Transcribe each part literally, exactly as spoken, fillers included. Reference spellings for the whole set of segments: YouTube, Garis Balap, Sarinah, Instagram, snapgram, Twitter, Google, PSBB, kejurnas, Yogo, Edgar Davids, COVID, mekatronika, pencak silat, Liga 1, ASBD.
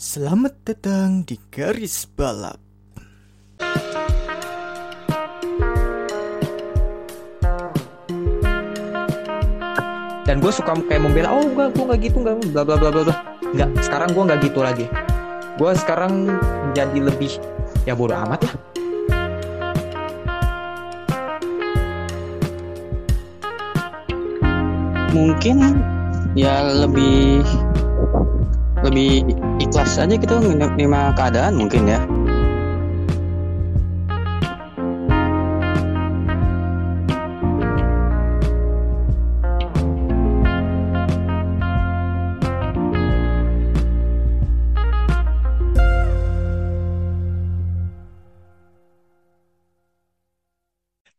Selamat datang di Garis Balap. Dan gue suka kayak membela, oh enggak, gue enggak gitu, enggak, bla bla bla bla. Enggak, sekarang gue enggak gitu lagi. Gue sekarang jadi lebih, ya bodo amat lah. Mungkin ya lebih lebih ikhlas aja kita menerima keadaan mungkin ya.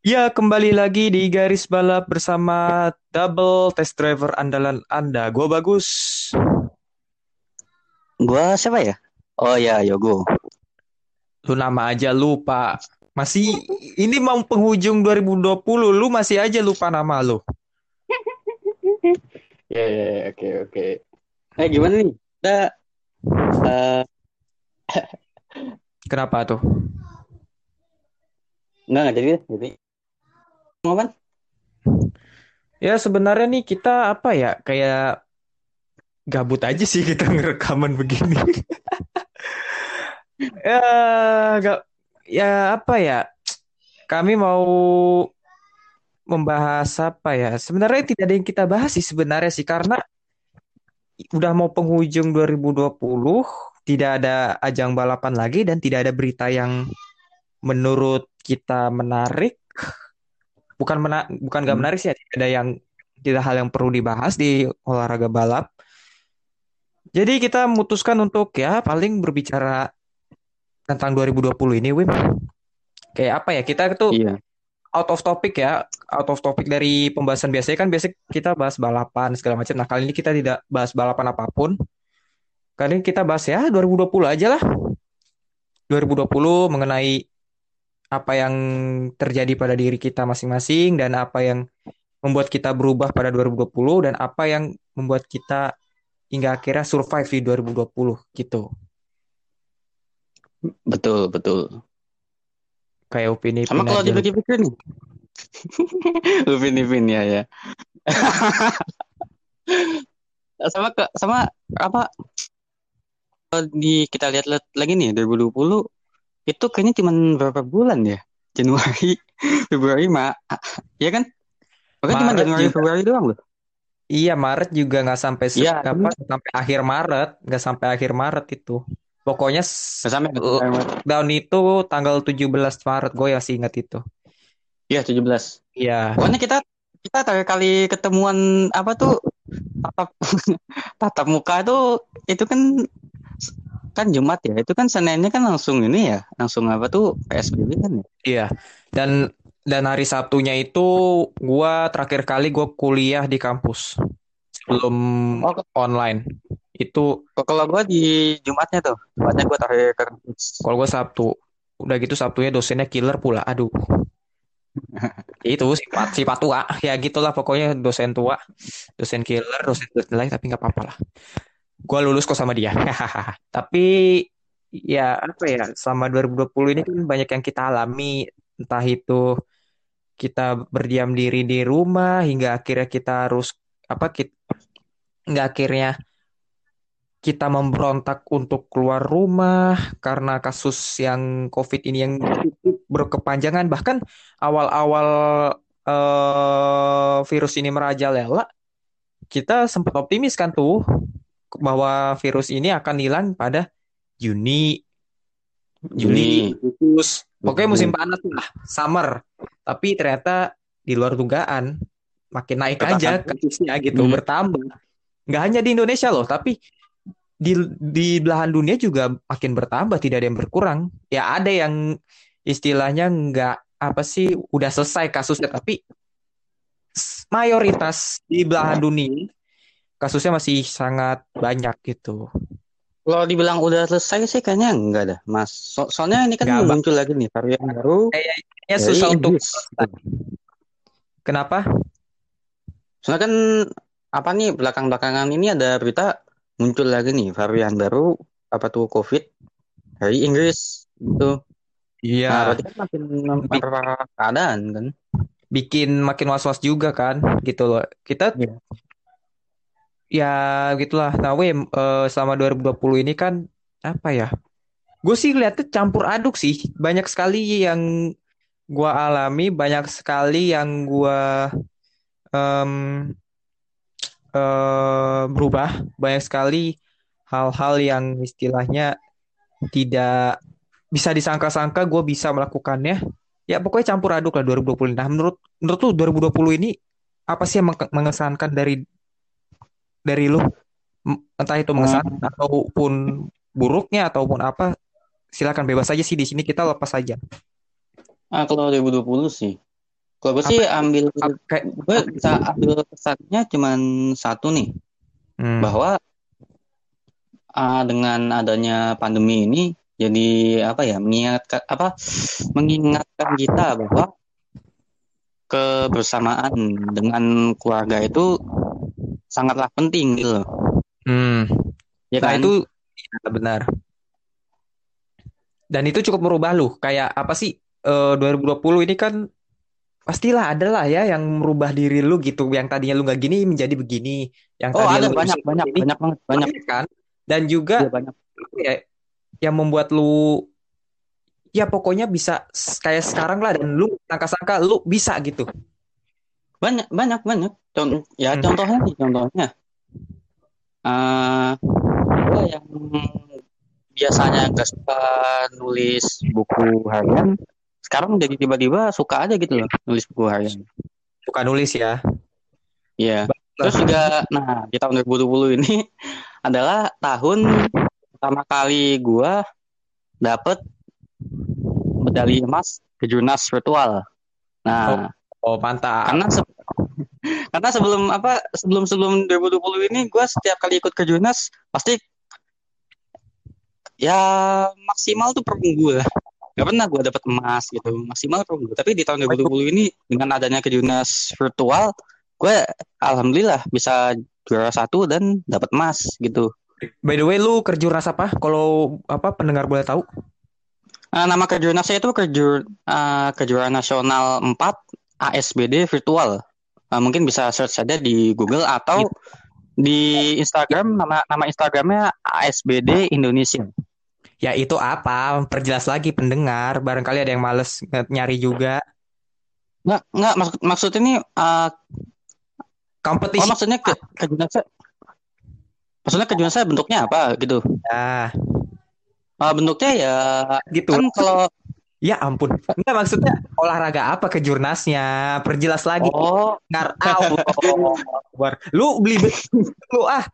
Ya, kembali lagi di Garis Balap bersama double test driver andalan Anda. Gua Bagus. Gua siapa ya? Oh ya, Yogo. Lu nama aja lupa. Masih ini mau penghujung dua ribu dua puluh, lu masih aja lupa nama lu. Ya, ya, oke, oke. Eh, gimana nih? Kita uh... Kenapa tuh? Enggak, jadi jadi ngapain? Ya, sebenarnya nih kita apa ya? Kayak gabut aja sih kita ngerekaman begini. ya, gak, ya apa ya? Kami mau membahas apa ya? Sebenarnya tidak ada yang kita bahas sih sebenarnya sih, karena udah mau penghujung dua ribu dua puluh, tidak ada ajang balapan lagi dan tidak ada berita yang menurut kita menarik. Bukan mena- bukan gak menarik sih, tidak ada yang tidak hal yang perlu dibahas di olahraga balap. Jadi kita memutuskan untuk ya paling berbicara tentang dua ribu dua puluh ini, Wim. Kayak apa ya, kita tuh iya. out of topic ya, out of topic dari pembahasan biasanya kan biasanya kita bahas balapan segala macam. Nah kali ini kita tidak bahas balapan apapun. Kali ini kita bahas ya dua ribu dua puluh aja lah. dua ribu dua puluh mengenai apa yang terjadi pada diri kita masing-masing dan apa yang membuat kita berubah pada dua ribu dua puluh dan apa yang membuat kita hingga akhirnya survive di dua ribu dua puluh gitu. Betul, betul. Kayak opini-opini. Sama kalau dipikir-pikir nih. Opini-opini ya ya. sama ke, sama apa di kita lihat-lihat lagi nih dua ribu dua puluh itu kayaknya cuma berapa bulan ya? Januari, Februari, Ma. Iya kan? Makanya cuma Januari juga. Februari doang loh. Iya, Maret juga nggak sampai se- ya, apa, sampai akhir Maret, nggak sampai akhir Maret itu. Pokoknya sampai lockdown itu tanggal tujuh belas Maret, gue masih ingat itu. Iya, tujuh belas. Iya. Pokoknya kita kita terakhir kali ketemuan apa tuh tatap tatap muka itu itu kan kan Jumat ya, itu kan Seninnya kan langsung ini ya, langsung apa tuh P S B B kan ya. Iya. Dan Dan hari Sabtunya itu gue terakhir kali gue kuliah di kampus sebelum oh, online itu. Kalau gue di Jumatnya tuh, Jumatnya gue terakhir ke kampus. Kalau gue Sabtu, udah gitu Sabtunya dosennya killer pula, aduh. Itu sifat sifat tua, ya gitulah pokoknya dosen tua, dosen killer, dosen lain tapi nggak apa-apa lah. Gue lulus kok sama dia. Tapi ya apa ya, selama dua ribu dua puluh ini kan banyak yang kita alami. Entah itu kita berdiam diri di rumah hingga akhirnya kita harus apa kita hingga akhirnya kita memberontak untuk keluar rumah karena kasus yang COVID ini yang berkepanjangan, bahkan awal-awal eh, virus ini merajalela kita sempat optimis kan tuh bahwa virus ini akan hilang pada Juni Juni terus pokoknya musim panas lah, summer. Tapi ternyata di luar dugaan makin naik aja kasusnya gitu, hmm. bertambah. Nggak hanya di Indonesia loh, tapi di di belahan dunia juga makin bertambah, tidak ada yang berkurang. Ya ada yang istilahnya nggak apa sih, udah selesai kasusnya, tapi mayoritas di belahan dunia kasusnya masih sangat banyak gitu. Kalau dibilang udah selesai sih kayaknya enggak dah, Mas. So- soalnya ini kan muncul lagi nih varian baru. Kayaknya susah untuk. Kenapa? Soalnya kan apa nih, belakang-belakangan ini ada berita muncul lagi nih varian baru apa tuh COVID dari Inggris gitu. Iya. Nah, berarti kan makin memperparah keadaan kan. Bikin makin was-was juga kan gitu loh. Kita yeah. ya gitulah. Nah, we uh, selama dua ribu dua puluh ini kan apa ya? Gue sih lihatnya campur aduk sih. Banyak sekali yang gue alami, banyak sekali yang gue um, uh, berubah, banyak sekali hal-hal yang istilahnya tidak bisa disangka-sangka gue bisa melakukannya. Ya pokoknya campur aduk lah dua ribu dua puluh. Nah menurut menurut lu dua ribu dua puluh ini apa sih yang menge- mengesankan dari dari lu? Entah itu mengesankan hmm. ataupun buruknya ataupun apa? Silakan bebas aja sih, di sini kita lepas aja. Ah kalau dua ribu dua puluh sih, kalau gue sih ambil apa, gue bisa ambil kesannya cuman satu nih, hmm. bahwa ah, dengan adanya pandemi ini jadi apa ya mengingatkan apa mengingatkan kita bahwa kebersamaan dengan keluarga itu sangatlah penting gitu. Hmm. Ya nah, kan? Itu benar. Dan itu cukup merubah lu. Kayak apa sih uh, dua ribu dua puluh ini kan pastilah adalah ya yang merubah diri lu gitu. Yang tadinya lu nggak gini menjadi begini. Yang oh ada banyak banyak ini, banyak banget banyak kan. Dan juga ya, banyak. Ya, yang membuat lu ya pokoknya bisa kayak sekarang lah, dan lu sangka-sangka lu bisa gitu. Banyak banyak banyak. Contoh ya hmm. contohnya nih, contohnya. Uh, gue yang biasanya gak suka nulis buku harian, sekarang jadi tiba-tiba suka aja gitu loh nulis buku harian. Suka nulis ya. Iya. Yeah. Terus juga nah, di tahun dua ribu dua puluh ini adalah tahun pertama kali gue dapet medali emas kejurnas virtual. Nah, oh, oh mantap. Karena, se- karena sebelum apa sebelum sebelum dua ribu dua puluh ini gue setiap kali ikut kejurnas pasti ya maksimal tuh per minggu lah. Gak pernah gue dapet emas gitu, maksimal per minggu. Tapi di tahun dua ribu dua puluh ini dengan adanya kejurnas virtual, gue alhamdulillah bisa juara satu dan dapet emas gitu. By the way, lu kejurnas apa? Kalau apa pendengar boleh tahu? Uh, nama kejurnasnya itu kejur uh, kejuaraan nasional empat A S B D virtual. Uh, mungkin bisa search saja di Google atau gitu. Di Instagram nama nama Instagramnya A S B D Indonesia. Ya itu apa? Perjelas lagi pendengar. Barangkali ada yang males nyari juga. Nggak nggak maksud maksud ini uh, kompetisi. Oh maksudnya ke, kejurnasnya. Maksudnya kejurnasnya bentuknya apa gitu? Ya, ah, bentuknya ya gitu. Kan kalau ya ampun, enggak maksudnya olahraga apa kejurnasnya? Perjelas lagi. Oh, ngar out. Oh. Lu beli lu ah.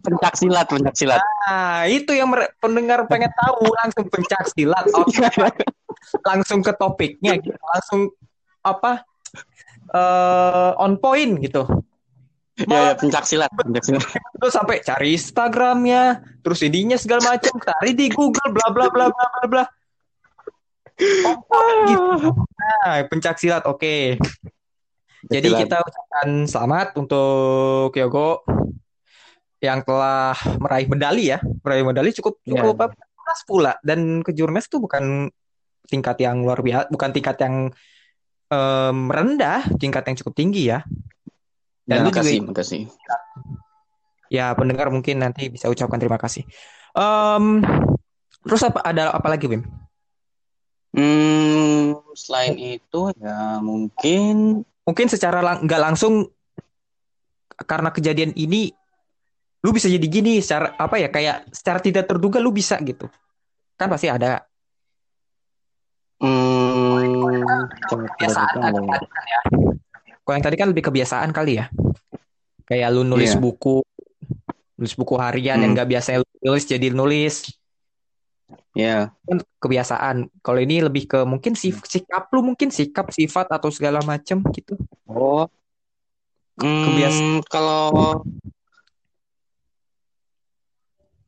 Pencak silat, pencak silat. Nah, itu yang mer- pendengar pengen tahu, langsung pencak silat. Langsung ke topiknya, gitu. Langsung apa? Uh, on point gitu. Iya, ya, pencak silat, pencak silat. Terus sampai cari Instagramnya, terus idenya segala macam, cari di Google, bla bla bla bla bla bla. Oh, gitu. Nah, pencak silat, oke. Okay. Jadi silat. Kita ucapkan selamat untuk Yogo yang telah meraih medali ya, meraih medali cukup cukup yeah. Emas pula, dan kejurnas itu bukan tingkat yang luar biasa, bukan tingkat yang um, rendah, tingkat yang cukup tinggi ya. Dan terima kasih, juga... terima kasih. Ya pendengar mungkin nanti bisa ucapkan terima kasih. Um, terus apa, ada apa lagi Wim? Hmm, selain itu ya mungkin mungkin secara lang- nggak langsung karena kejadian ini lu bisa jadi gini secara apa ya kayak secara tidak terduga lu bisa gitu kan pasti ada. Hmm, biasaan ya. Kalau yang tadi kan lebih kebiasaan kali ya, kayak lu nulis yeah. buku, nulis buku harian hmm. yang nggak biasanya lu nulis jadi nulis. Ya. Yeah. Kebiasaan. Kalau ini lebih ke mungkin sif- sikap lu, mungkin sikap, sifat atau segala macam gitu. Oh. Kebiasaan. Hmm, kalau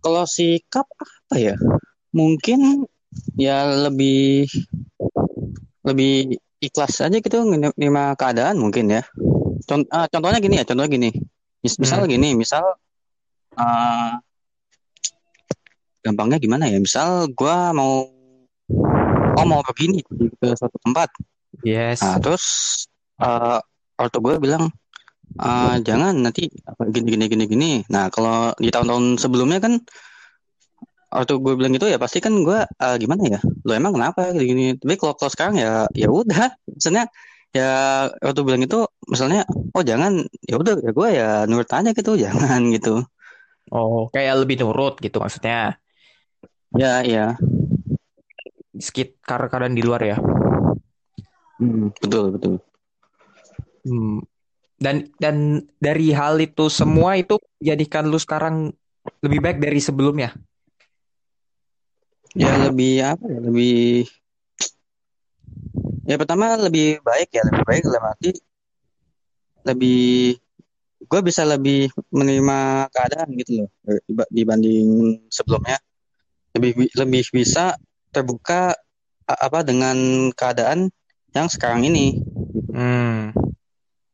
kalau sikap apa ya? Mungkin ya lebih lebih ikhlas aja gitu menerima keadaan mungkin ya. Contoh, uh, contohnya gini ya, contohnya gini. Mis- misal hmm. gini, misal uh, gampangnya gimana ya, misal gue mau oh mau begini ke suatu tempat, yes, nah, terus uh, orto gue bilang uh, jangan nanti gini gini gini gini. Nah kalau di tahun-tahun sebelumnya kan orto gue bilang gitu ya pasti kan gue uh, gimana ya, lo emang kenapa gini gini. Tapi kalau kalau sekarang ya ya udah, misalnya ya orto bilang itu misalnya oh jangan, ya udah ya gue ya nurut aja gitu, jangan gitu. Oh, kayak lebih nurut gitu maksudnya. Ya, ya. Sekitar keadaan di luar ya. Hmm, betul, betul. Hmm. Dan dan dari hal itu semua itu jadikan lu sekarang lebih baik dari sebelumnya. Ya lebih apa ya? Lebih ya pertama lebih baik ya, lebih baik dalam arti lebih gue bisa lebih menerima keadaan gitu loh dibanding sebelumnya, lebih lebih bisa terbuka apa dengan keadaan yang sekarang ini. Hmm.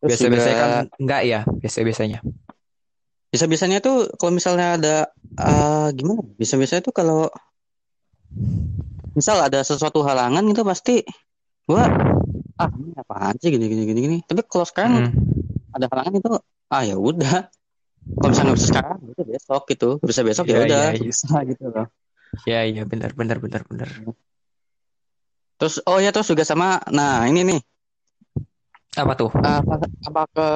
Biasa-biasanya juga, kan enggak ya, biasa-biasanya. Biasa-biasanya tuh kalau misalnya ada uh, gimana? Biasa-biasanya tuh kalau misal ada sesuatu halangan gitu pasti gue ah ini apaan sih gini-gini gini-gini. Tapi kalau sekarang hmm. ada halangan itu ah ya udah, kalau misalnya nggak bisa sekarang gitu besok gitu, bisa besok ya udah ya, ya, bisa ya. Gitu loh ya ya benar benar benar benar. Terus oh ya terus juga sama, nah ini nih apa tuh apa, apa ke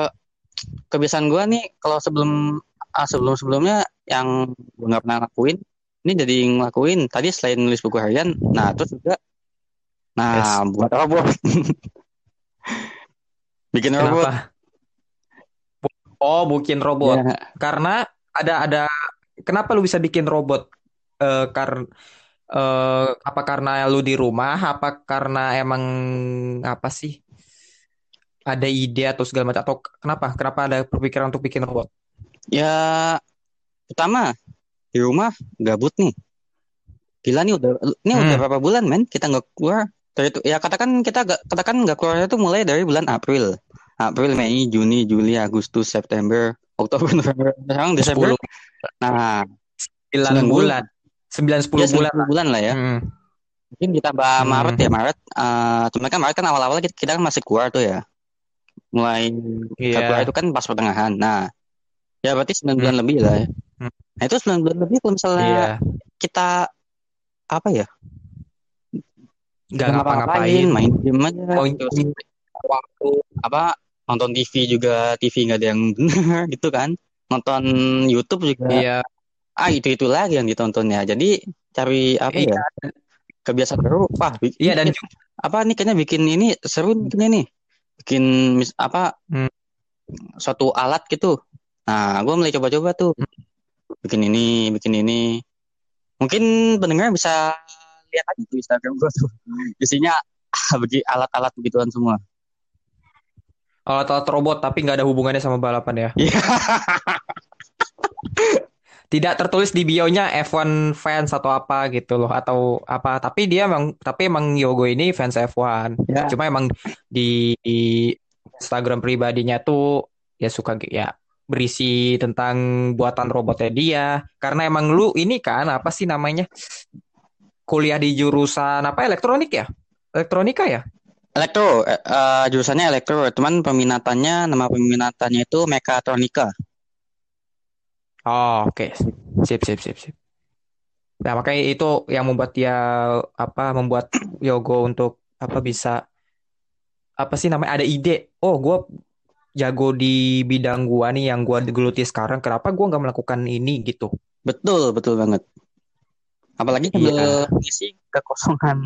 kebiasaan gue nih kalau sebelum ah, sebelum sebelumnya yang gue nggak pernah lakuin ini jadi ngelakuin tadi selain nulis buku harian, nah terus juga nah yes. buat robot bikin Kenapa? robot Oh, bikin robot. Ya. Karena ada ada kenapa lu bisa bikin robot? Eh karena eh, apa karena lu di rumah, apa karena emang apa sih? Ada ide atau segala macam atau kenapa? Kenapa ada perpikiran untuk bikin robot? Ya pertama, di rumah gabut nih. Gila nih udah ini hmm. udah berapa bulan, men? Kita enggak keluar. Dari itu ya katakan kita gak, katakan enggak keluarnya itu mulai dari bulan April. April, Mei, Juni, Juli, Agustus, September, Oktober, November, sekarang Desember. Nah, sembilan bulan. sembilan sepuluh ya, bulan, bulan lah ya. Hmm. Mungkin ditambah hmm. Maret ya, Maret. Uh, cuman kan Maret kan awal-awal kita, kita kan masih keluar tuh ya. Mulai yeah. keluar itu kan pas pertengahan. Nah, ya berarti sembilan hmm. bulan lebih lah ya. Hmm. Nah, itu sembilan bulan lebih kalau misalnya yeah. kita apa ya? Gak ngapa-ngapain, main game aja. Oh, waktu apa nonton T V juga T V nggak ada yang benar gitu kan, nonton YouTube juga iya. ah itu itu lagi yang ditontonnya, jadi cari apa iya. ya kebiasaan baru wah bikin, iya dan apa nih kayaknya bikin ini seru bikinnya nih bikin mis, apa hmm. suatu alat gitu, nah gue mulai coba-coba tuh bikin ini bikin ini mungkin pendengar bisa lihat aja tuh Instagram gue tuh isinya ah, bagi alat-alat begituan semua. Alat-alat robot tapi nggak ada hubungannya sama balapan ya. Yeah. Tidak tertulis di bio-nya F one fans atau apa gitu loh atau apa, tapi dia emang tapi emang Yogo ini fans F one. Yeah. Cuma emang di, di Instagram pribadinya tuh ya suka ya berisi tentang buatan robotnya dia. Karena emang lu ini kan apa sih namanya? Kuliah di jurusan apa? Elektronik ya? Elektronika ya? Elektro, uh, jurusannya elektro, cuman peminatannya, nama peminatannya itu mekatronika. Oh, oke. Okay. Sip, sip, sip, sip. Nah, makanya itu yang membuat dia apa, membuat Yogo untuk apa bisa apa sih namanya? Ada ide. Oh, gue jago di bidang gue nih yang gue geluti sekarang. Kenapa gue nggak melakukan ini gitu? Betul, betul banget. Apalagi sambil mengisi yeah. kekosongan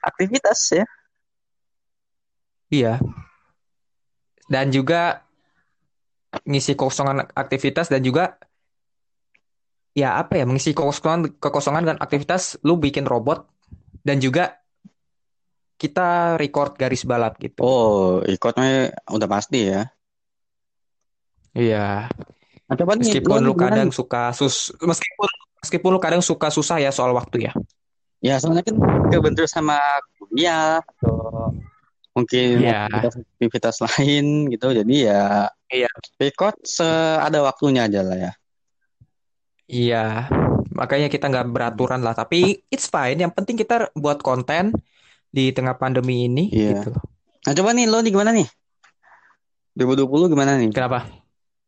aktivitas ya. Iya. Dan juga ngisi kekosongan aktivitas dan juga ya apa ya, mengisi kekosongan kekosongan dan aktivitas lu bikin robot dan juga kita record garis balap gitu. Oh, recordnya udah pasti ya. Iya. Meskipun lu kadang suka sus meskipun meskipun lu kadang suka susah ya soal waktu ya. Ya soalnya kan kebentur sama kuliah atau mungkin yeah. aktivitas lain gitu, jadi ya yeah. record seada waktunya aja lah ya. Iya, yeah. Makanya kita nggak beraturan lah. Tapi it's fine. Yang penting kita buat konten di tengah pandemi ini. Yeah. Gitu. Nah coba nih lo nih gimana nih? dua ribu dua puluh gimana nih? Kenapa?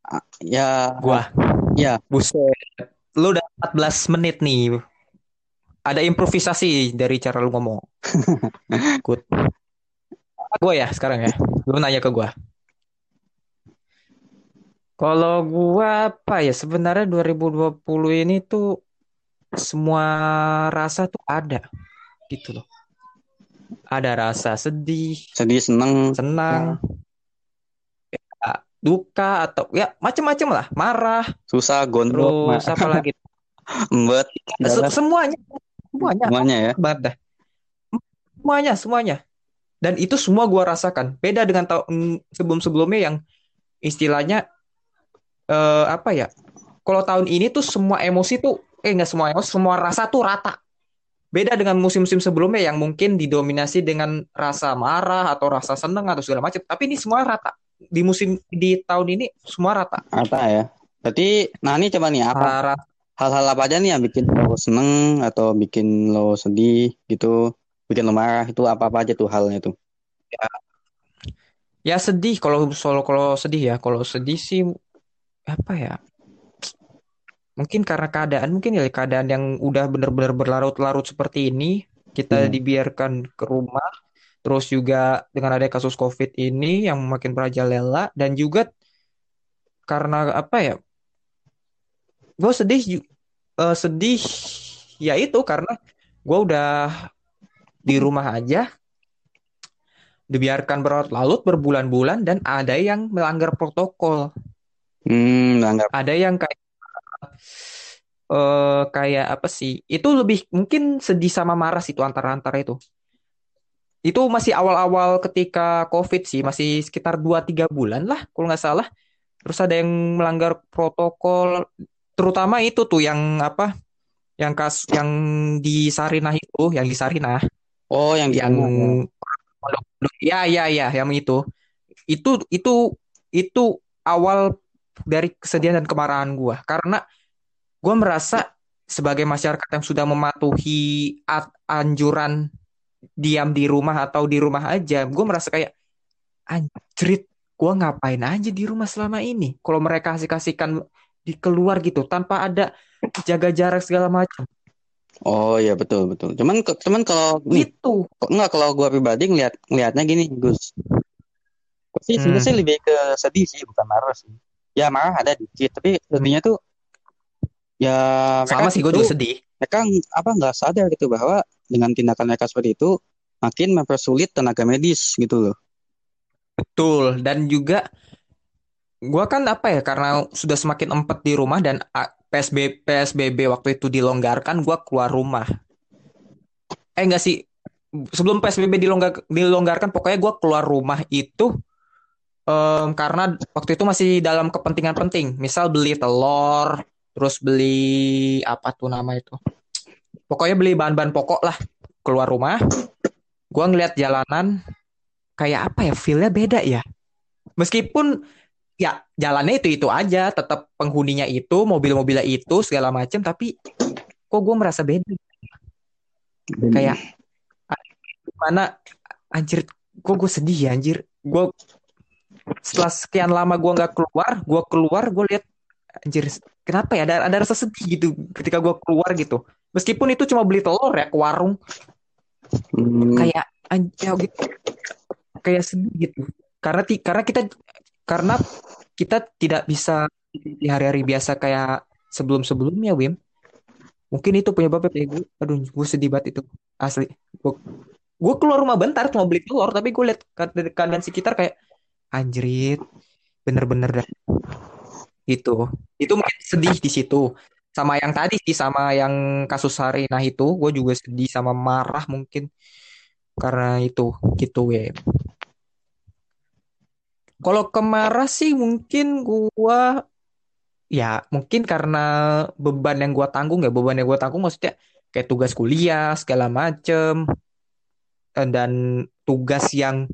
A- ya. Gua. Ya. Buset. Lo udah empat belas menit nih. Ada improvisasi dari cara lo ngomong. Good. Gue ya sekarang ya. Lo nanya ke gue. Kalau gua apa ya, sebenarnya dua ribu dua puluh ini tuh semua rasa tuh ada gitu loh. Ada rasa sedih, sedih senang, senang, ya, duka atau ya macam-macam lah, marah, susah, gondrong, terus apa lagi? Embet. Semuanya, semuanya, semuanya ya. Dah. Semuanya, semuanya. Dan itu semua gua rasakan. Beda dengan tahun sebelum-sebelumnya yang istilahnya Uh, apa ya? Kalau tahun ini tuh semua emosi tuh eh nggak semua emosi, semua rasa tuh rata. Beda dengan musim-musim sebelumnya yang mungkin didominasi dengan rasa marah atau rasa seneng atau segala macam. Tapi ini semua rata di musim di tahun ini semua rata. Rata ya. Berarti nah ini coba nih apa Rara. hal-hal apa aja nih yang bikin lo seneng atau bikin lo sedih gitu, bikin lo marah itu apa-apa aja tuh halnya tuh? Ya, ya sedih kalau solo kalau sedih ya kalau sedih sih. Apa ya? Mungkin karena keadaan, mungkin ya keadaan yang udah benar-benar berlarut-larut seperti ini, kita hmm. dibiarkan ke rumah, terus juga dengan ada kasus COVID ini yang makin merajalela, dan juga karena apa ya? Gue sedih, uh, sedih ya itu karena gue udah di rumah aja, dibiarkan berlarut-larut berbulan-bulan, dan ada yang melanggar protokol. Hmm, ada yang kayak uh, kayak apa sih? Itu lebih mungkin sedih sama marah sih itu antara-antara itu. Itu masih awal-awal ketika COVID sih, masih sekitar dua tiga bulan lah kalau nggak salah. Terus ada yang melanggar protokol, terutama itu tuh yang apa? Yang kas yang di Sarinah itu, yang di Sarinah. Oh, yang yang ya ya ya, yang itu. Itu itu itu awal dari kesedihan dan kemarahan gue karena gue merasa sebagai masyarakat yang sudah mematuhi anjuran diam di rumah atau di rumah aja, gue merasa kayak anjrit, gue ngapain aja di rumah selama ini kalau mereka asik-asikan di keluar gitu tanpa ada jaga jarak segala macam. Oh iya betul betul. Cuman cuman kalau gitu nggak kalau gue pribadi ngeliat ngeliatnya gini Gus. Sih hmm. sebenarnya lebih ke sedih sih bukan marah sih. Ya marah ada dikit, tapi sedihnya tuh ya sama sih gue juga sedih. Mereka apa nggak sadar gitu bahwa dengan tindakan mereka seperti itu makin mempersulit tenaga medis gitu loh. Betul, dan juga gue kan apa ya karena sudah semakin empet di rumah dan P S B B, P S B B waktu itu dilonggarkan, gue keluar rumah. Eh nggak sih sebelum P S B B dilonggar, dilonggarkan pokoknya gue keluar rumah itu. Um, karena waktu itu masih dalam kepentingan penting, misal beli telur, terus beli apa tuh nama itu, pokoknya beli bahan-bahan pokok lah. Keluar rumah, gue ngeliat jalanan kayak apa ya, feelnya beda ya. Meskipun ya jalannya itu itu aja, tetap penghuninya itu, mobil-mobilnya itu segala macam, tapi kok gue merasa beda. Hmm. Kayak gimana anjir, kok gue sedih ya anjir, gue setelah sekian lama gue nggak keluar, gue keluar gue lihat anjir kenapa ya ada ada rasa sedih gitu ketika gue keluar gitu, meskipun itu cuma beli telur ya ke warung. hmm. Kayak anjir gitu, kayak sedih gitu karena ti, karena kita karena kita tidak bisa di hari-hari biasa kayak sebelum-sebelumnya. Wim mungkin itu penyebabnya gue, aduh gue sedih banget itu asli. Gue, gue keluar rumah bentar cuma beli telur, tapi gue lihat keadaan sekitar kayak anjrit, bener-bener dah. Gitu. Itu mungkin sedih di situ. Sama yang tadi sih, sama yang kasus Sarinah itu, gue juga sedih sama marah mungkin karena itu, gitu ya. Kalau kemarah sih mungkin gue, ya mungkin karena beban yang gue tanggung ya, beban yang gue tanggung maksudnya kayak tugas kuliah segala macem dan tugas yang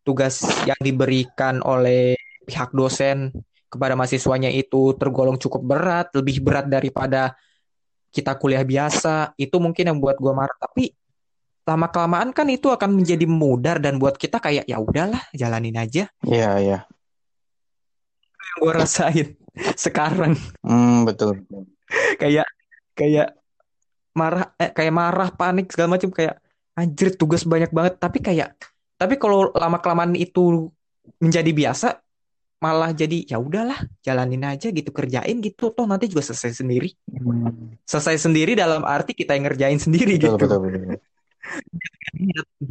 tugas yang diberikan oleh pihak dosen kepada mahasiswanya itu tergolong cukup berat, lebih berat daripada kita kuliah biasa, itu mungkin yang buat gue marah. Tapi lama-kelamaan kan itu akan menjadi memudar dan buat kita kayak ya udahlah jalanin aja. Iya, iya. Yang gue rasain sekarang. Hmm, betul. kayak kayak marah eh, kayak marah, panik segala macam, kayak anjir tugas banyak banget, tapi kayak tapi kalau lama-kelamaan itu menjadi biasa, malah jadi ya udahlah jalanin aja gitu, kerjain gitu, toh nanti juga selesai sendiri. hmm. Selesai sendiri dalam arti kita yang ngerjain sendiri, betul, gitu betul, betul.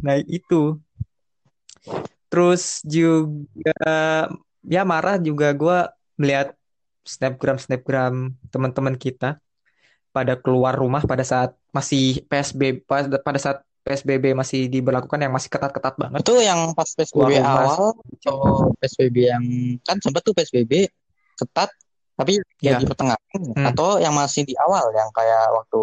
Nah itu. Terus juga ya marah juga gue melihat snapgram-snapgram teman-teman kita pada keluar rumah pada saat masih P S B B, pada saat P S B B masih diberlakukan, yang masih ketat-ketat banget. Itu yang pas P S B B awal, atau P S B B yang kan sempat tuh P S B B ketat tapi ya di pertengahan, hmm. atau yang masih di awal, yang kayak waktu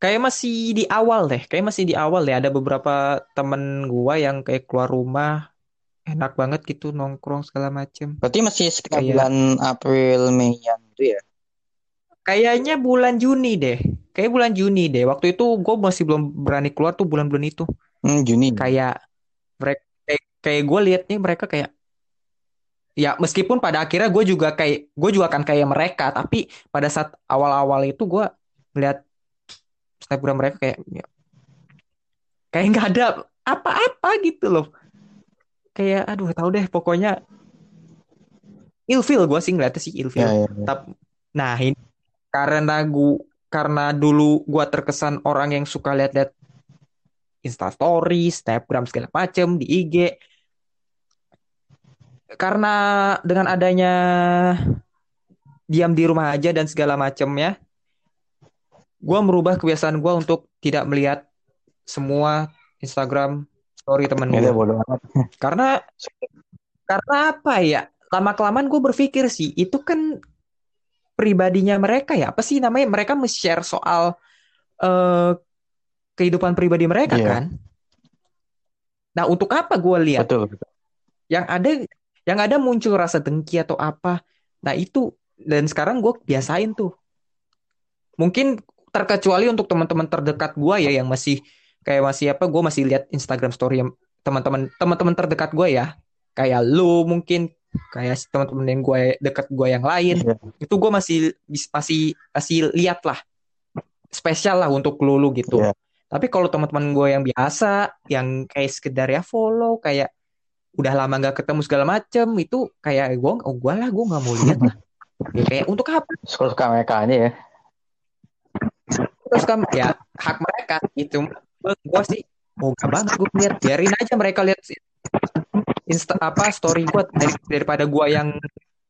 kayak masih di awal deh, kayak masih di awal deh. Ada beberapa temen gua yang kayak keluar rumah enak banget gitu, nongkrong segala macem. Berarti masih sekitar kayak bulan April, Mei-an gitu ya? Kayaknya bulan Juni deh. Kayak bulan Juni deh. Waktu itu gue masih belum berani keluar tuh bulan-bulan itu. Hmm, Juni. Kayak mereka, kayak, kayak gue liatnya mereka kayak, ya meskipun pada akhirnya gue juga kayak, gue juga akan kayak mereka, tapi pada saat awal-awal itu gue melihat snapgram mereka kayak, ya, kayak nggak ada apa-apa gitu loh. Kayak aduh tahu deh, pokoknya ilfil gue sih ngeliatnya sih ilfil. Ya, ya, ya. Tapi, nah ini karena gue Karena dulu gue terkesan orang yang suka lihat-lihat Instastory, Snapgram, segala macem di I G. Karena dengan adanya diam di rumah aja dan segala macemnya, gue merubah kebiasaan gue untuk tidak melihat semua Instagram story temen gue. Karena, karena apa ya, lama-kelamaan gue berpikir sih, itu kan pribadinya mereka ya, apa sih namanya, mereka nge-share soal uh, kehidupan pribadi mereka, yeah. kan. Nah untuk apa gue lihat? Betul, betul. Yang ada, yang ada muncul rasa dengki atau apa. Nah itu, dan sekarang gue biasain tuh. Mungkin terkecuali untuk teman-teman terdekat gue ya, yang masih kayak masih apa, gue masih lihat Instagram story yang teman-teman teman-teman terdekat gue ya, kayak lu mungkin, kayak teman-teman yang gue dekat gue yang lain, yeah. itu gue masih masih masih lihat lah, spesial lah untuk lulu gitu. Yeah. Tapi kalau teman-teman gue yang biasa, yang kayak sekedar ya follow, kayak udah lama nggak ketemu segala macem, itu kayak gue, oh gue lah gue nggak mau lihat lah. Ya, kayak untuk apa? Suka-suka mereka aja ya. Suka ya hak mereka gitu. Gue sih mau oh, gak banget gue lihat, biarin aja mereka lihat sih. Insta apa story gue daripada gue yang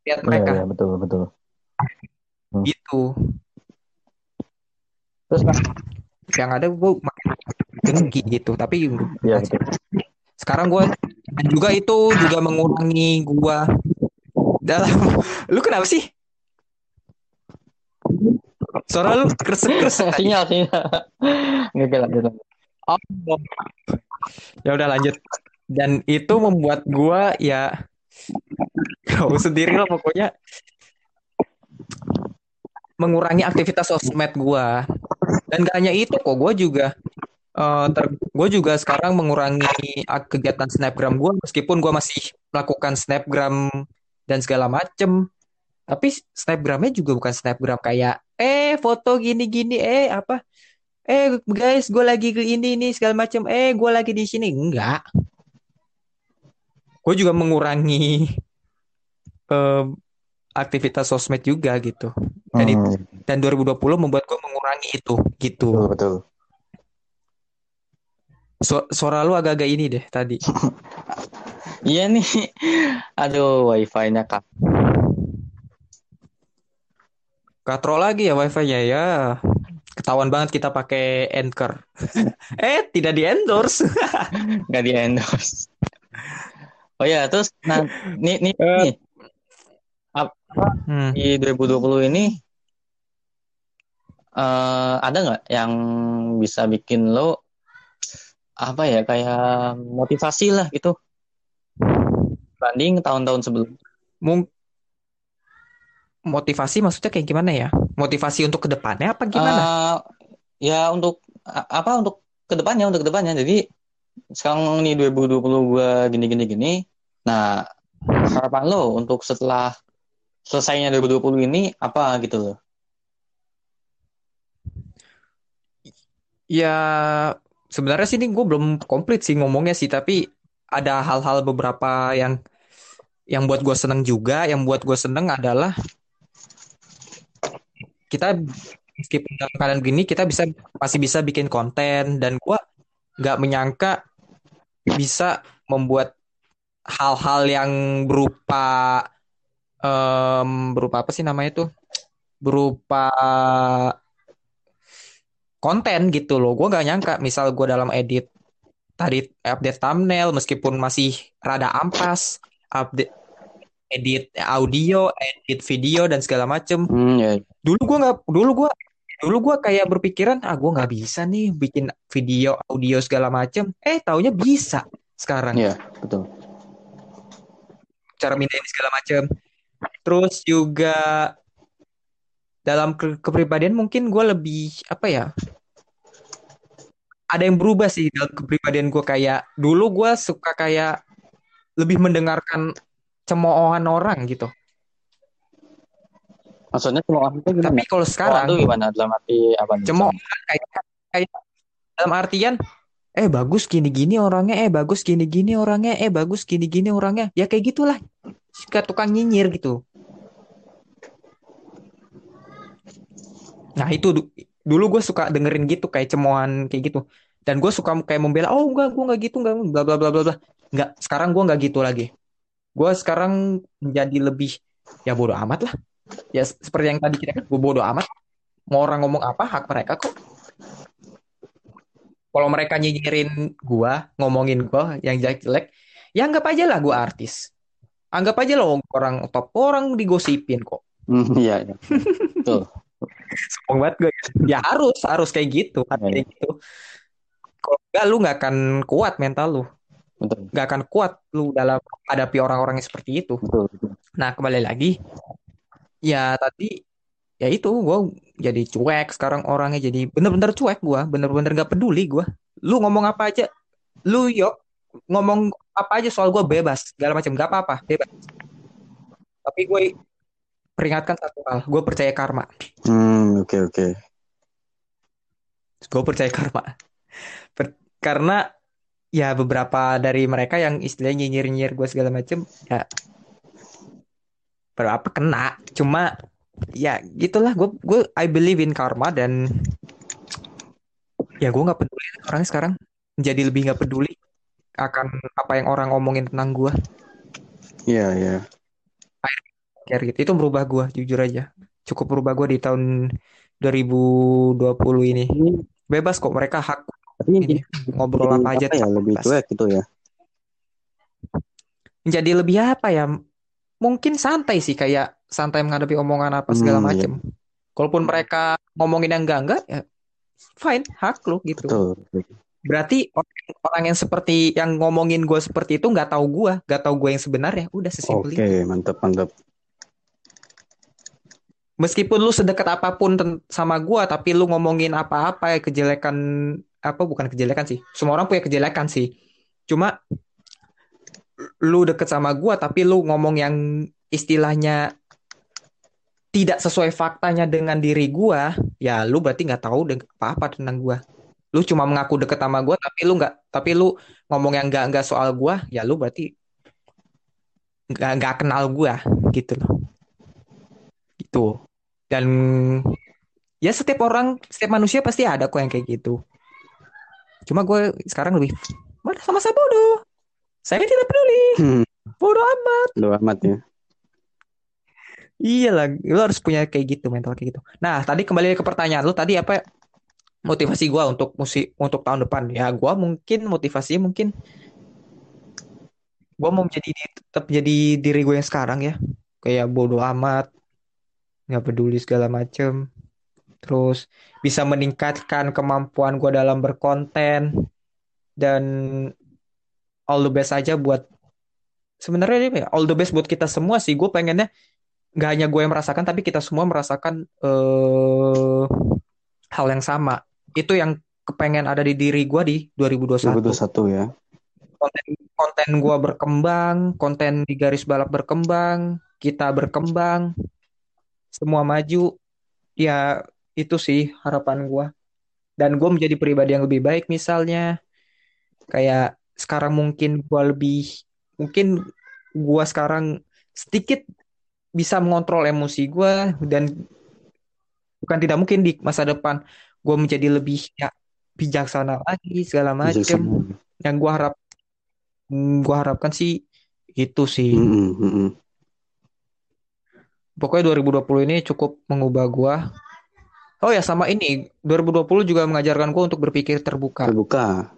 lihat mereka. Iya, iya, betul betul. Hmm. Gitu. Terus yang ada gue makin dengki gitu, tapi ya, gitu. Sekarang gue juga itu juga mengurangi gue dalam. Lu kenapa sih? Suara lu kresek-kresek. Sinyal sinyal. Oke lanjut. Oh. Ya udah lanjut. Dan itu membuat gua ya kau sendiri lah pokoknya mengurangi aktivitas sosmed gua. Dan gak hanya itu kok, gua juga uh, ter- gua juga sekarang mengurangi kegiatan snapgram gua, meskipun gua masih melakukan snapgram dan segala macem. Tapi snapgramnya juga bukan snapgram kayak eh foto gini-gini, eh apa, eh guys gua lagi ini ini segala macem, eh gua lagi di sini, enggak. Gue juga mengurangi uh, aktivitas sosmed juga gitu. Dan, hmm. itu, dan dua ribu dua puluh membuat gue mengurangi itu gitu. Betul, betul. So, suara lu agak-agak ini deh tadi. Iya nih. Aduh wifi-nya kak. Katro lagi ya wifi-nya ya. Ketahuan banget kita pakai Anchor. eh tidak di-endorse. Gak di-endorse. Oh ya, terus nah nih nih nih apa hmm. di dua ribu dua puluh ini uh, ada nggak yang bisa bikin lo apa ya kayak motivasi lah gitu banding tahun-tahun sebelum? Mung- Motivasi maksudnya kayak gimana ya? Motivasi untuk kedepannya apa gimana? Uh, ya untuk apa untuk kedepannya untuk kedepannya. Jadi sekarang nih dua ribu dua puluh gue gini-gini gini. Nah harapan lo untuk setelah selesainya dua ribu dua puluh ini apa gitu loh? Ya sebenarnya sih ini gue belum komplit sih ngomongnya sih, tapi ada hal-hal beberapa yang yang buat gue seneng juga. Yang buat gue seneng adalah kita meskipun dalam keadaan begini kita bisa masih bisa bikin konten, dan gue nggak menyangka bisa membuat hal-hal yang berupa um, berupa apa sih namanya tuh berupa konten gitu loh. Gue nggak nyangka misal gue dalam edit tadi update thumbnail meskipun masih rada ampas, update edit audio, edit video dan segala macem. Mm, yeah. Dulu gue nggak, dulu gue, dulu gue kayak berpikiran, ah gue nggak bisa nih bikin video, audio segala macem. Eh, taunya bisa sekarang. Iya, yeah, betul. Cara mindahin segala macem. Terus juga dalam ke- kepribadian mungkin gue lebih apa ya? Ada yang berubah sih dalam kepribadian gue, kayak dulu gue suka kayak lebih mendengarkan cemoohan orang gitu. Maksudnya cemoohan itu gimana? Tapi kalau sekarang itu gimana dalam arti apa? Cemoohan kayak, kayak dalam artian eh bagus gini-gini orangnya, eh bagus gini-gini orangnya, eh bagus gini-gini orangnya. Ya kayak gitulah. Suka tukang nyinyir gitu. Nah, itu du- dulu gue suka dengerin gitu kayak cemohan kayak gitu. Dan gue suka kayak membela, "Oh, enggak, gue enggak gitu, enggak bla bla bla bla bla." Enggak, sekarang gue nggak gitu lagi. Gue sekarang menjadi lebih, ya bodo amat lah. Ya seperti yang tadi kita, gue bodo amat. Mau orang ngomong apa, hak mereka kok. Kalau mereka nyinyirin gue, ngomongin gue yang jelek-jelek, ya anggap aja lah gue artis. Anggap aja loh orang top, orang digosipin kok. Iya, iya. Betul. Sombong banget gue. Ya harus, harus kayak gitu. Harus kayak gitu. Kalau enggak, lu nggak akan kuat mental lu. Betul. Gak akan kuat lu dalam hadapi orang-orang yang seperti itu. Betul, betul. Nah kembali lagi, ya tadi, ya itu gue jadi cuek sekarang orangnya, jadi bener-bener cuek gue, bener-bener gak peduli gue. Lu ngomong apa aja, lu yuk ngomong apa aja soal gue bebas, segala macam gak apa-apa, bebas. Tapi gue peringatkan satu hal, gue percaya karma. Hmm, oke okay, oke. Okay. Gue percaya karma, per- karena ya beberapa dari mereka yang istilahnya nyinyir-nyinyir gue segala macem, ya berapa kena. Cuma ya gitulah, gue gue I believe in karma, dan ya gue nggak peduli orang sekarang, jadi lebih nggak peduli akan apa yang orang ngomongin tentang gue. Iya yeah, iya. Yeah. Kayak gitu itu merubah gue, jujur aja cukup merubah gue di tahun dua ribu dua puluh ini. Bebas kok mereka, hak. Tapi ngobrol apa aja apa ya, lebih cuek gitu ya. Jadi lebih apa ya? Mungkin santai sih, kayak santai menghadapi omongan apa segala hmm, macem. Iya. Kalaupun mereka ngomongin yang enggak-enggak, ya fine, hak lu gitu. Betul. Berarti orang yang seperti yang ngomongin gue seperti itu nggak tahu gue, nggak tahu gue yang sebenarnya. Udah sesimpel itu. Oke, mantap mantap. Meskipun lu sedekat apapun sama gue, tapi lu ngomongin apa-apa ya, kejelekan. Apa bukan kejelekan sih, semua orang punya kejelekan sih, cuma lu deket sama gua tapi lu ngomong yang istilahnya tidak sesuai faktanya dengan diri gua, ya lu berarti nggak tahu apa-apa tentang gua. Lu cuma mengaku deket sama gua tapi lu nggak, tapi lu ngomong yang nggak nggak soal gua, ya lu berarti nggak nggak kenal gua gitu loh. Gitu. Dan ya setiap orang, setiap manusia pasti ada kok yang kayak gitu. Cuma gue sekarang lebih sama-sama bodoh. Saya tidak peduli. Hmm. Bodoh amat. Bodoh amat ya. Iyalah, lu harus punya kayak gitu, mental kayak gitu. Nah, tadi kembali ke pertanyaan lu tadi, apa motivasi gue untuk musik untuk tahun depan? Ya, gue mungkin motivasinya mungkin gue mau menjadi tetap jadi diri gue yang sekarang ya. Kayak bodoh amat, nggak peduli segala macem. Terus bisa meningkatkan kemampuan gue dalam berkonten, dan all the best aja buat sebenarnya all the best buat kita semua sih. Gue pengennya nggak hanya gue yang merasakan, tapi kita semua merasakan uh, hal yang sama. Itu yang kepengen ada di diri gue di dua ribu dua puluh satu. dua ribu dua puluh satu ya. Konten, konten gue berkembang, konten di Garis Balap berkembang, kita berkembang, semua maju. Ya itu sih harapan gue. Dan gue menjadi pribadi yang lebih baik misalnya. Kayak sekarang mungkin gue lebih, mungkin gue sekarang sedikit bisa mengontrol emosi gue, dan bukan tidak mungkin di masa depan gue menjadi lebih ya, bijaksana lagi segala macam. Yang gue harap, gue harapkan sih itu sih. Mm-hmm, mm-hmm. Pokoknya dua ribu dua puluh ini cukup mengubah gue. Oh ya, sama ini dua ribu dua puluh juga mengajarkan gue untuk berpikir terbuka. Terbuka.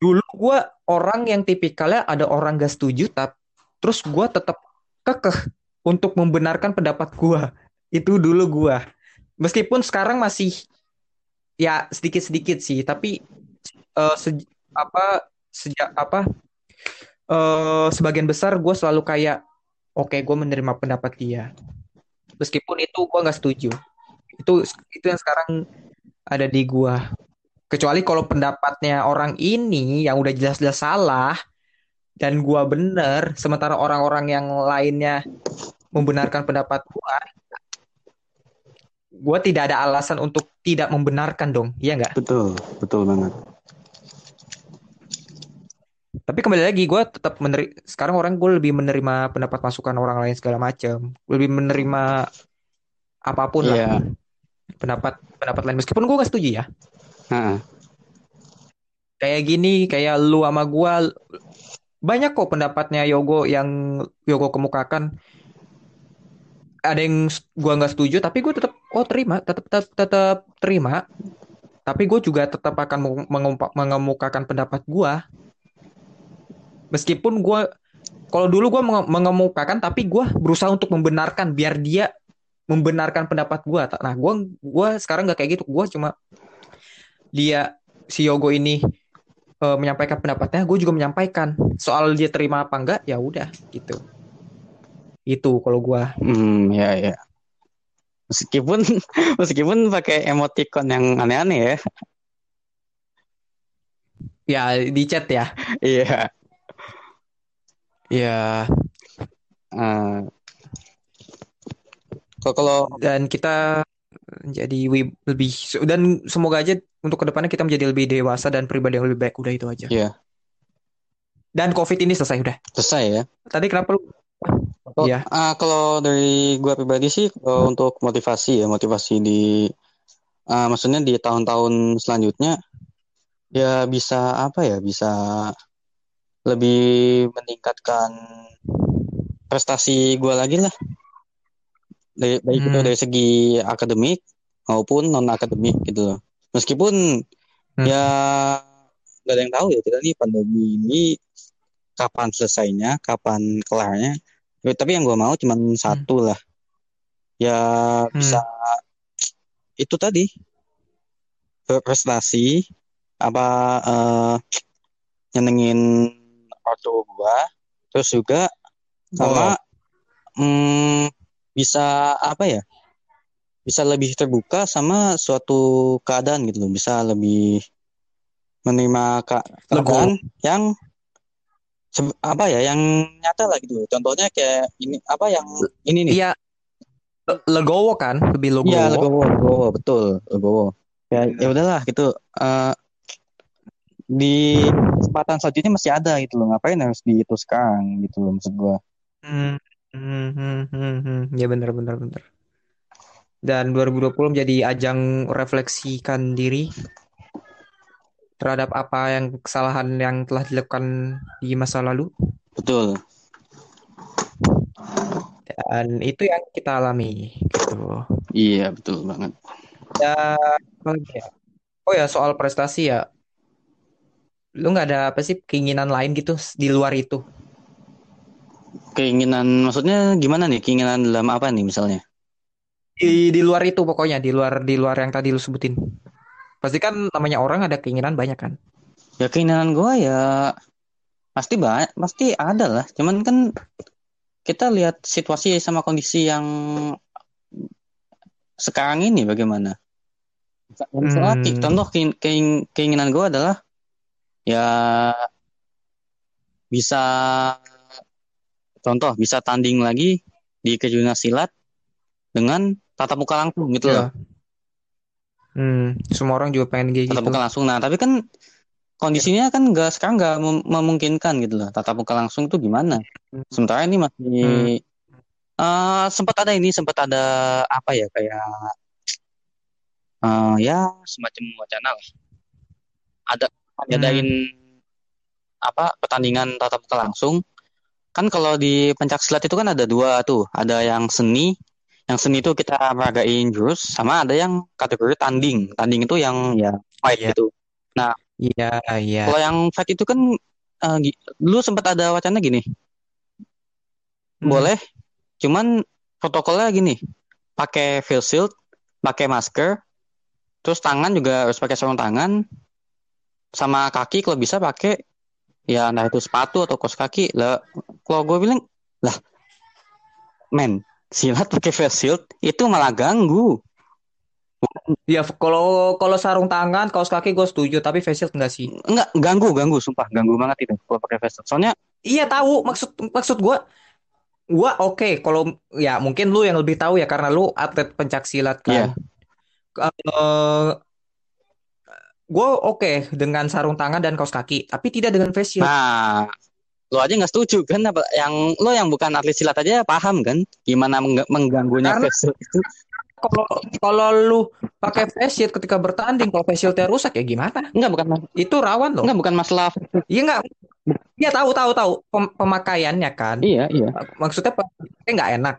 Dulu gue orang yang tipikalnya ada orang gak setuju, tapi terus gue tetap kekeh untuk membenarkan pendapat gue. Itu dulu gue. Meskipun sekarang masih ya sedikit-sedikit sih, tapi uh, se- apa sejak apa uh, sebagian besar gue selalu kayak oke, okay, gue menerima pendapat dia. Meskipun itu gue nggak setuju. Itu itu yang sekarang ada di gue. Kecuali kalau pendapatnya orang ini yang udah jelas-jelas salah dan gue bener, sementara orang-orang yang lainnya membenarkan pendapat gue, gue tidak ada alasan untuk tidak membenarkan dong, iya nggak? Betul, betul banget. Tapi kembali lagi, gue tetap menerima. Sekarang orang gue lebih menerima pendapat masukan orang lain segala macam, lebih menerima apapun yeah. lah pendapat pendapat lain, meskipun gue nggak setuju ya. Ha-ha. Kayak gini, kayak lu sama gue banyak kok pendapatnya Yogo yang Yogo kemukakan. Ada yang gue nggak setuju, tapi gue tetap oh terima, tetap tetap, tetap terima. Tapi gue juga tetap akan mengumpa, mengemukakan pendapat gue. Meskipun gue, kalau dulu gue mengemukakan, tapi gue berusaha untuk membenarkan biar dia membenarkan pendapat gue. Nah, gue gue sekarang nggak kayak gitu. Gue cuma dia si Yogo ini e, menyampaikan pendapatnya, gue juga menyampaikan. Soal dia terima apa enggak, ya udah gitu. Itu kalau gue. Hmm, ya ya. Meskipun meskipun pakai emoticon yang aneh-aneh ya. Ya di chat ya. Iya. Iya. Eh kalau dan kita jadi wib, lebih dan semoga aja untuk kedepannya kita menjadi lebih dewasa dan pribadi yang lebih baik. Udah itu aja. Iya. Yeah. Dan COVID ini selesai udah. Selesai ya. Tadi kenapa lu? Iya. Uh, kalau dari gue pribadi sih uh, hmm. untuk motivasi ya, motivasi di, uh, maksudnya di tahun-tahun selanjutnya ya bisa apa ya, bisa lebih meningkatkan prestasi gue lagi lah. Dari, baik hmm. itu dari segi akademik maupun non akademik gitu loh. Meskipun hmm. ya nggak ada yang tahu ya kita nih pandemi ini kapan selesainya, kapan kelarnya. Tapi yang gue mau cuma satu hmm. lah. Ya bisa hmm. itu tadi prestasi apa uh, nyenengin ortu gue, terus juga sama oh. hmm, bisa apa ya? Bisa lebih terbuka sama suatu keadaan gitu loh, bisa lebih menerima keadaan yang apa ya, yang nyata lah gitu. Contohnya kayak ini apa yang ini nih. Iya. Legowo kan, lebih legowo. Iya, legowo, legowo, betul, legowo. Ya ya udahlah gitu. Uh, di kesempatan selanjutnya masih ada gitu loh. Ngapain harus di itu sekarang gitu loh maksud gua. Hmm, hmm, hmm, hmm. Ya benar benar benar. Dan dua ribu dua puluh menjadi ajang refleksikan diri terhadap apa yang kesalahan yang telah dilakukan di masa lalu. Betul. Dan itu yang kita alami gitu. Iya, betul banget. Dan, oh ya, soal prestasi ya. Lu enggak ada apa sih keinginan lain gitu di luar itu? Keinginan maksudnya gimana nih? Keinginan dalam apa nih misalnya? Di, di luar itu pokoknya, di luar di luar yang tadi lu sebutin. Pasti kan namanya orang ada keinginan banyak kan? Ya keinginan gue ya pasti banyak, pasti ada lah. Cuman kan kita lihat situasi sama kondisi yang sekarang ini bagaimana. Misalnya, hmm. contoh keing- keinginan gue adalah ya bisa contoh bisa tanding lagi di kejurnas silat dengan tatap muka langsung gitu ya. Loh. Hmm, semua orang juga pengen kayak gitu. Tatap muka langsung. Nah, tapi kan kondisinya kan enggak sekarang enggak mem- memungkinkan gitu loh. Tatap muka langsung tuh gimana? Sementara ini masih hmm. uh, sempat ada ini, sempat ada apa ya kayak Uh, ya semacam wacana lah. Ada ngadain hmm. apa pertandingan tatap muka langsung. Kan kalau di pencak silat itu kan ada dua tuh, ada yang seni, yang seni itu kita meragain jurus, sama ada yang kategori tanding. Tanding itu yang ya fight yeah. gitu. Nah, iya yeah, iya. Yeah. Kalau yang fight itu kan uh, dulu sempat ada wacana gini. Hmm. Boleh, cuman protokolnya gini. Pakai face shield, pakai masker. Terus tangan juga harus pakai sarung tangan, sama kaki kalau bisa pakai ya entah itu sepatu atau kaos kaki lah. Kalau gue bilang lah, men silat pakai face shield itu malah ganggu. Ya kalau kalau sarung tangan, kaos kaki gue setuju, tapi face shield enggak sih? Enggak, ganggu ganggu, sumpah ganggu banget itu kalau pakai face shield. Soalnya iya tahu maksud maksud gue. Gue oke okay, kalau ya mungkin lu yang lebih tahu ya karena lu atlet pencak silat kan. Yeah. Uh, gue oke okay dengan sarung tangan dan kaos kaki, tapi tidak dengan face shield. Nah, lo aja nggak setuju kan? Yang lo yang bukan atlet silat aja paham kan? Gimana mengg- mengganggunya karena face shield itu? Kalau kalau lu pakai face shield ketika bertanding, kalau face shieldnya rusak ya gimana? Enggak, bukan mas- itu rawan loh. Enggak, bukan masalah. Iya nggak? Iya tahu tahu tahu Pem- pemakaiannya kan? Iya iya. Maksudnya pemakaiannya nggak enak.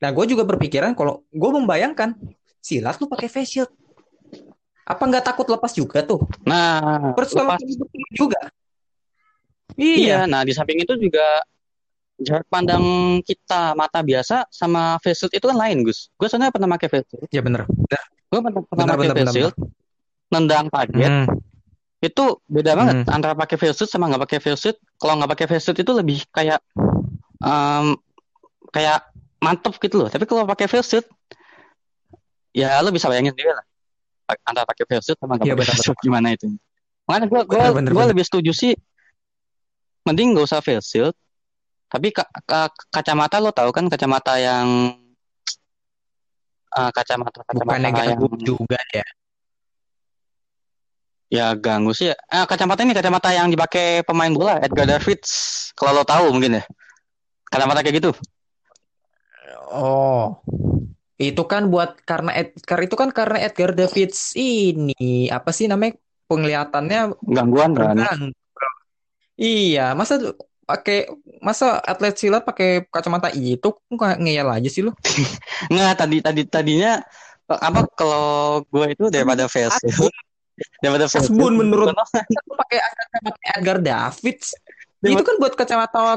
Nah, gue juga berpikiran kalau gue membayangkan. Silat lu pakai face shield. Apa nggak takut lepas juga tuh? Nah, pertama juga. Iya, iya, nah di samping itu juga jarak pandang kita mata biasa sama face shield itu kan lain, Gus. Gue sebenarnya pernah pakai face shield. Iya benar. Gue pernah pakai face shield. Nendang target. Hmm. Itu beda banget hmm. antara pakai face shield sama nggak pakai face shield. Kalau nggak pakai face shield itu lebih kayak um, kayak mantep gitu loh. Tapi kalau pakai face shield ya lo bisa bayangin sendiri lah antara pakai face shield sama nggak ya, pakai face shield gimana itu. Makanya gue gue gue lebih setuju sih mending nggak usah face shield, tapi ka- ka- kacamata lo tahu kan kacamata yang uh, kacamata kacamata yang juga ya ya ganggu sih. Ah, kacamata ini kacamata yang dipakai pemain bola Edgar Davids, kalau lo tahu mungkin ya kacamata kayak gitu. Oh. Itu kan buat karena Edgar itu kan karena Edgar Davids ini apa sih namanya penglihatannya gangguan kan. Iya, masa pakai masa atlet silat pakai kacamata itu ngeyel aja sih lu. Nggak, tadi tadi tadinya apa kalau gue itu daripada face shield. Daripada face shield menurut aku pakai kacamata Edgar Davids. Itu kan buat kacamata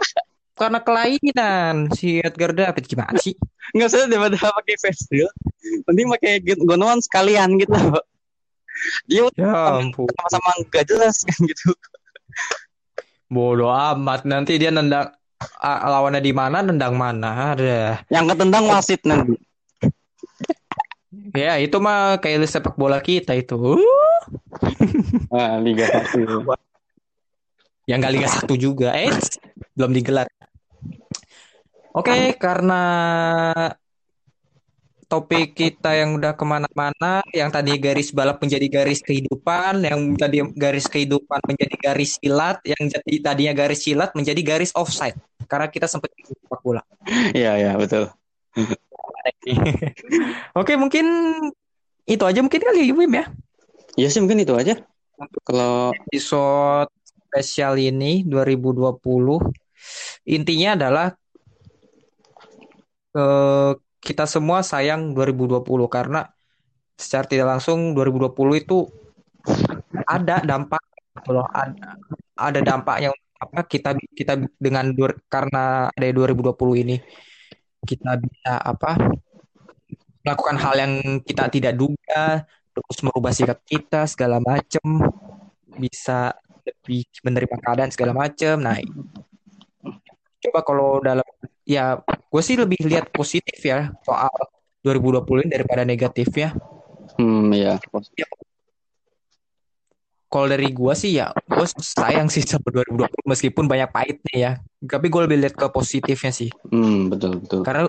karena kelainan si Edgar Davids gimana sih? Nggak usah daripada pakai face shield, mending pakai gonoan sekalian gitu. Dia ya, sama-sama nggak jelas kan gitu. Bodoh amat, nanti dia nendang lawannya di mana, nendang mana ada. Yang ketendang wasit nanti. Ya itu mah kayak sepak bola kita itu. Ah, Liga satu. Yang nggak Liga satu juga, eh belum digelar. Oke, okay, karena topik kita yang udah kemana-mana, yang tadi garis balap menjadi garis kehidupan, yang tadi garis kehidupan menjadi garis silat, yang jadi tadinya garis silat menjadi garis offside, karena kita sempat sepak bola. Iya, iya, betul. Oke, okay, mungkin itu aja mungkin kali Wim ya. Iya sih, mungkin itu aja. Kalau episode spesial ini dua ribu dua puluh, intinya adalah Uh, kita semua sayang dua ribu dua puluh karena secara tidak langsung dua ribu dua puluh itu ada dampak loh, ada, ada dampaknya apa kita kita dengan karena ada dua ribu dua puluh ini kita bisa apa melakukan hal yang kita tidak duga, terus merubah sikap kita segala macam, bisa lebih menerima keadaan segala macam. Nah, coba kalau dalam ya gue sih lebih lihat positif ya soal dua ribu dua puluh ini daripada negatifnya. Hmm ya. Ya. Kalau dari gue sih ya gue sayang sih sama dua ribu dua puluh meskipun banyak pahitnya ya. Tapi gue lebih lihat ke positifnya sih. Hmm betul betul. Karena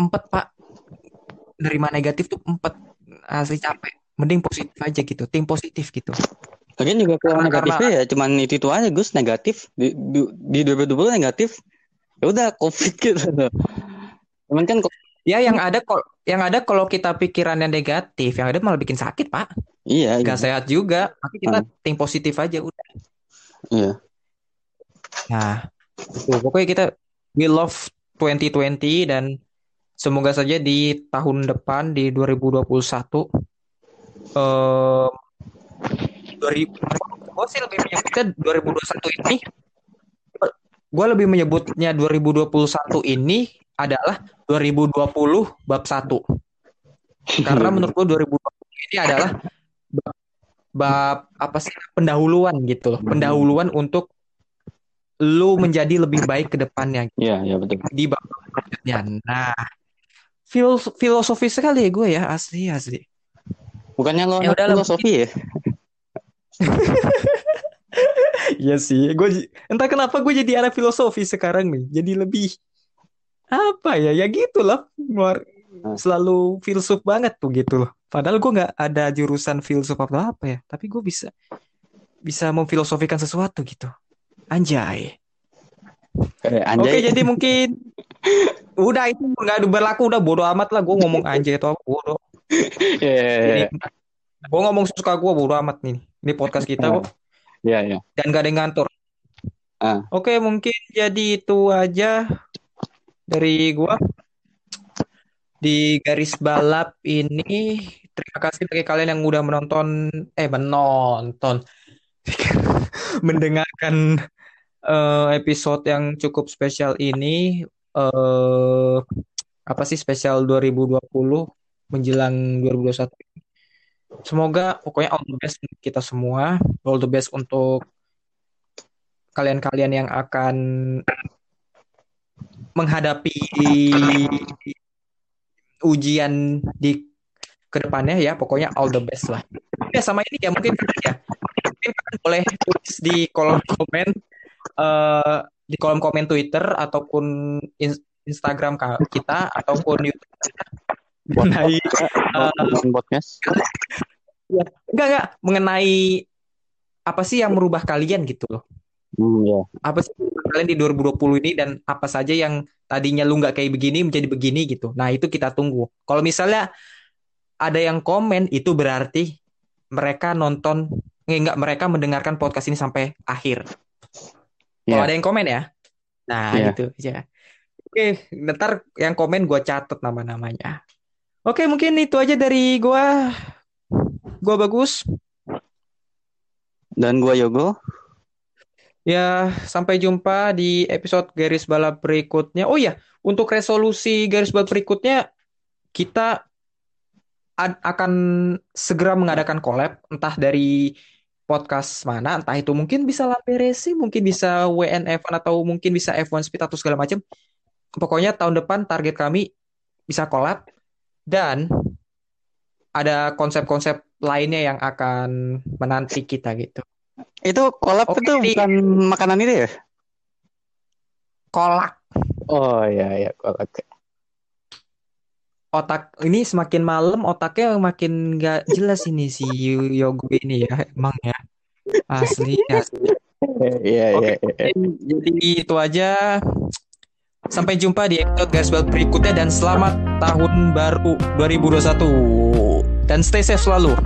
empat pak nerima negatif tuh empat asli capek. Mending positif aja gitu, tim positif gitu. Lagian juga kalau negatifnya karena, ya cuman itu itu aja Gus, negatif di di dua ribu dua puluh negatif ya udah COVID gitu. Cuman kan ya yang ada kok yang ada kalau kita pikirannya negatif, yang ada malah bikin sakit pak. Iya. Gak iya. Sehat juga. Tapi kita hmm. tim positif aja udah. Iya. Nah, tuh, pokoknya kita we love twenty twenty dan semoga saja di tahun depan di dua ribu dua puluh satu. Uh, dua ribu gue sih lebih menyebutnya dua ribu dua puluh satu ini gue lebih menyebutnya dua ribu dua puluh satu ini adalah dua ribu dua puluh bab satu karena menurut gue dua ribu dua puluh ini adalah bab, bab apa sih pendahuluan gitu loh, pendahuluan untuk lu menjadi lebih baik ke depannya gitu. Ya, ya betul. Di bab selanjutnya. Nah, filosofi filosofis sekali ya gue ya, asli asli. Bukannya lo ya filosofi ya? Iya sih, gue entah kenapa gue jadi anak filosofi sekarang nih, jadi lebih apa ya? Ya gitulah, luar selalu filsuf banget tuh gitu loh. Padahal gue nggak ada jurusan filsuf apa apa ya, tapi gue bisa bisa memfilosofikan sesuatu gitu. Anjay. Eh, anjay. Oke, jadi mungkin udah itu nggak berlaku, udah bodo amat lah gue ngomong anjay atau apa bodo. Yeah. Jadi, gue ngomong suka gue bodo amat nih. Ini podcast kita kok. Ya, ya. Dan gak ada yang ngantor. Ah. Oke, mungkin jadi itu aja dari gua di Garis Balap ini. Terima kasih bagi kalian yang udah menonton eh menonton mendengarkan uh, episode yang cukup spesial ini. Uh, apa sih spesial dua ribu dua puluh menjelang dua ribu dua puluh satu. Semoga pokoknya all the best untuk kita semua, all the best untuk kalian-kalian yang akan menghadapi ujian di kedepannya ya, pokoknya all the best lah. Ya sama ini ya mungkin ya, mungkin kalian boleh tulis di kolom komen, uh, di kolom komen Twitter ataupun Instagram kita ataupun YouTube kita. Mengenai podcast, uh, ya enggak enggak mengenai apa sih yang merubah kalian gitu loh? Hmm, ya. Apa sih kalian di dua ribu dua puluh ini dan apa saja yang tadinya lu nggak kayak begini menjadi begini gitu? Nah itu kita tunggu. Kalau misalnya ada yang komen itu berarti mereka nonton enggak mereka mendengarkan podcast ini sampai akhir. Kalau yeah. ada yang komen ya, nah yeah. gitu ya. Oke, ntar yang komen gue catat nama-namanya. Oke, mungkin itu aja dari gue. Gue Bagus. Dan gue Yogo. Ya, sampai jumpa di episode Garis Balap berikutnya. Oh iya, untuk resolusi Garis Balap berikutnya, kita ad- akan segera mengadakan collab. Entah dari podcast mana, entah itu mungkin bisa Laperesi, mungkin bisa W N F one, atau mungkin bisa F one Speed, atau segala macam. Pokoknya tahun depan target kami bisa collab. Dan ada konsep-konsep lainnya yang akan menanti kita gitu. Itu kolak itu di... bukan makanan itu ya? Kolak. Oh iya, iya kolak. Otak ini semakin malam otaknya makin gak jelas ini si Yogo ini ya. Emang ya. Asli, asli. Iya, iya, iya. Jadi itu aja. Sampai jumpa di episode Garis Balap berikutnya dan selamat tahun baru dua ribu dua puluh satu. Dan stay safe selalu.